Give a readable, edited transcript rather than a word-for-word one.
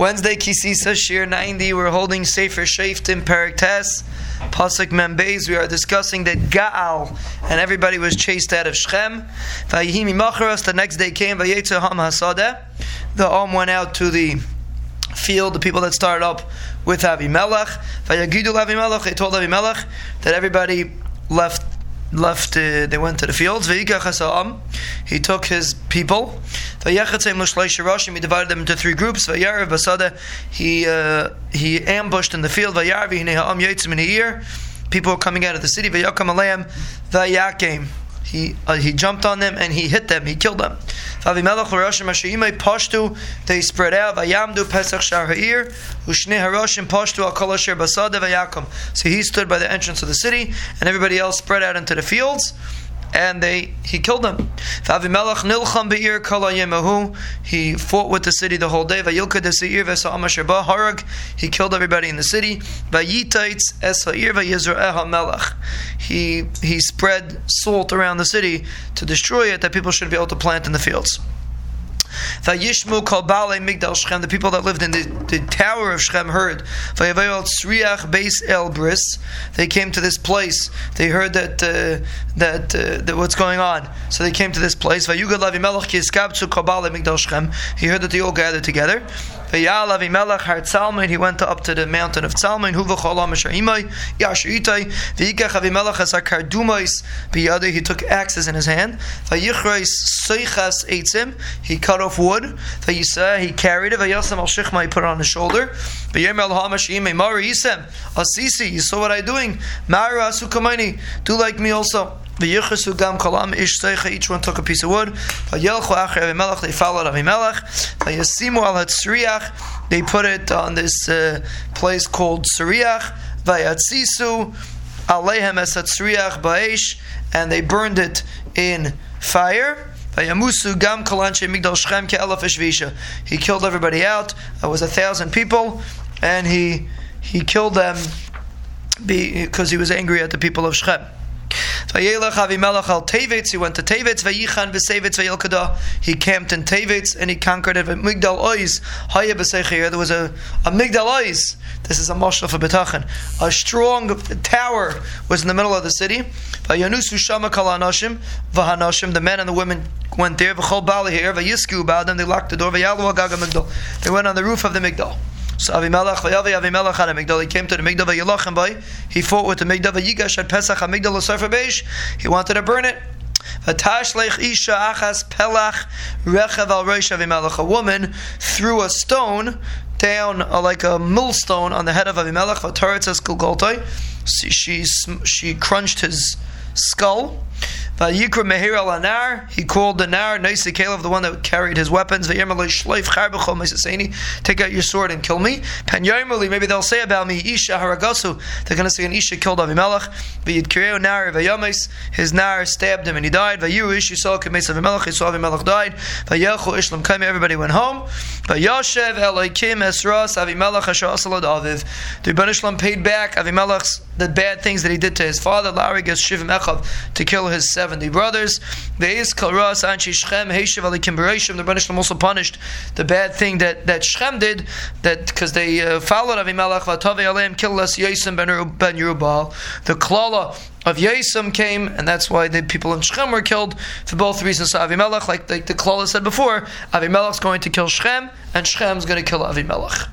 Wednesday, Kisisa Shir 90, we're holding Sefer Shaft in Paraktas, Pasuk Membez. We are discussing that Ga'al and everybody was chased out of Shechem. Va'yihim Macharas, the next day came, Va'yitza Ha'am Hasadeh. The Om went out to the field, the people that started up with Avimelech. Va'yagidul Avimelech, they told Avimelech that everybody left, they went to the fields. He took his people. He divided them into three groups. He ambushed in the field. People were coming out of the city. He jumped on them and he hit them. He killed them. They spread out. So he stood by the entrance of the city, and everybody else spread out into the fields, and he killed them. He fought with the city the whole day. He killed everybody in the city. He spread salt around the city to destroy it, that people should be able to plant in the fields. The people that lived in the tower of Shechem heard. They came to this place. They heard that what's going on. So they came to this place. He heard that they all gathered together. He went up to the mountain of Tzalman. He took axes in his hand. He cut off wood. He carried it. He put it on his shoulder. Asisi, you saw what I'm doing. Do like me also. Each one took a piece of wood. They followed Avimelech. They put it on this place called Suriach. And they burned it in fire. He killed everybody out. It was 1,000 people, and he killed them because he was angry at the people of Shechem. He went to Tevitz. He camped in Tevitz and he conquered it. Migdal Oiz. There was a Migdal Oiz. This is a Moshe for Betachen. A strong tower was in the middle of the city. The men and the women went there. They locked the door. They went on the roof of the Migdal. So Avimelech had Amigdala. He came to the Migdava Yelachem by. He fought with the Migdava Yigash at Pesach Amigdala Sarfabesh. He wanted to burn it. A woman threw a stone down like a millstone on the head of Avimelech. She crunched his skull. He called the Nar, Naisi Kalev, the one that carried his weapons. Take out your sword and kill me. Maybe they'll say about me, Isha haragasu. They're going to say an Isha killed Avimelech. His Nar stabbed him and he died. He saw Avimelech died. Everybody went home. The Ben Ishlam paid back Avimelech's the bad things that he did to his father, Lari Shivim Echav, to kill his 70 brothers. The Ben Ishlam also punished the bad thing that Shechem did, that because they followed Avimelech. Tovey Alam killed Ben Yerubal. The Klalah of Yesem came, and that's why the people in Shechem were killed for both reasons. So Avimelech, like the Klalah said before, Avimelech's going to kill Shechem, and Shechem's going to kill Avimelech.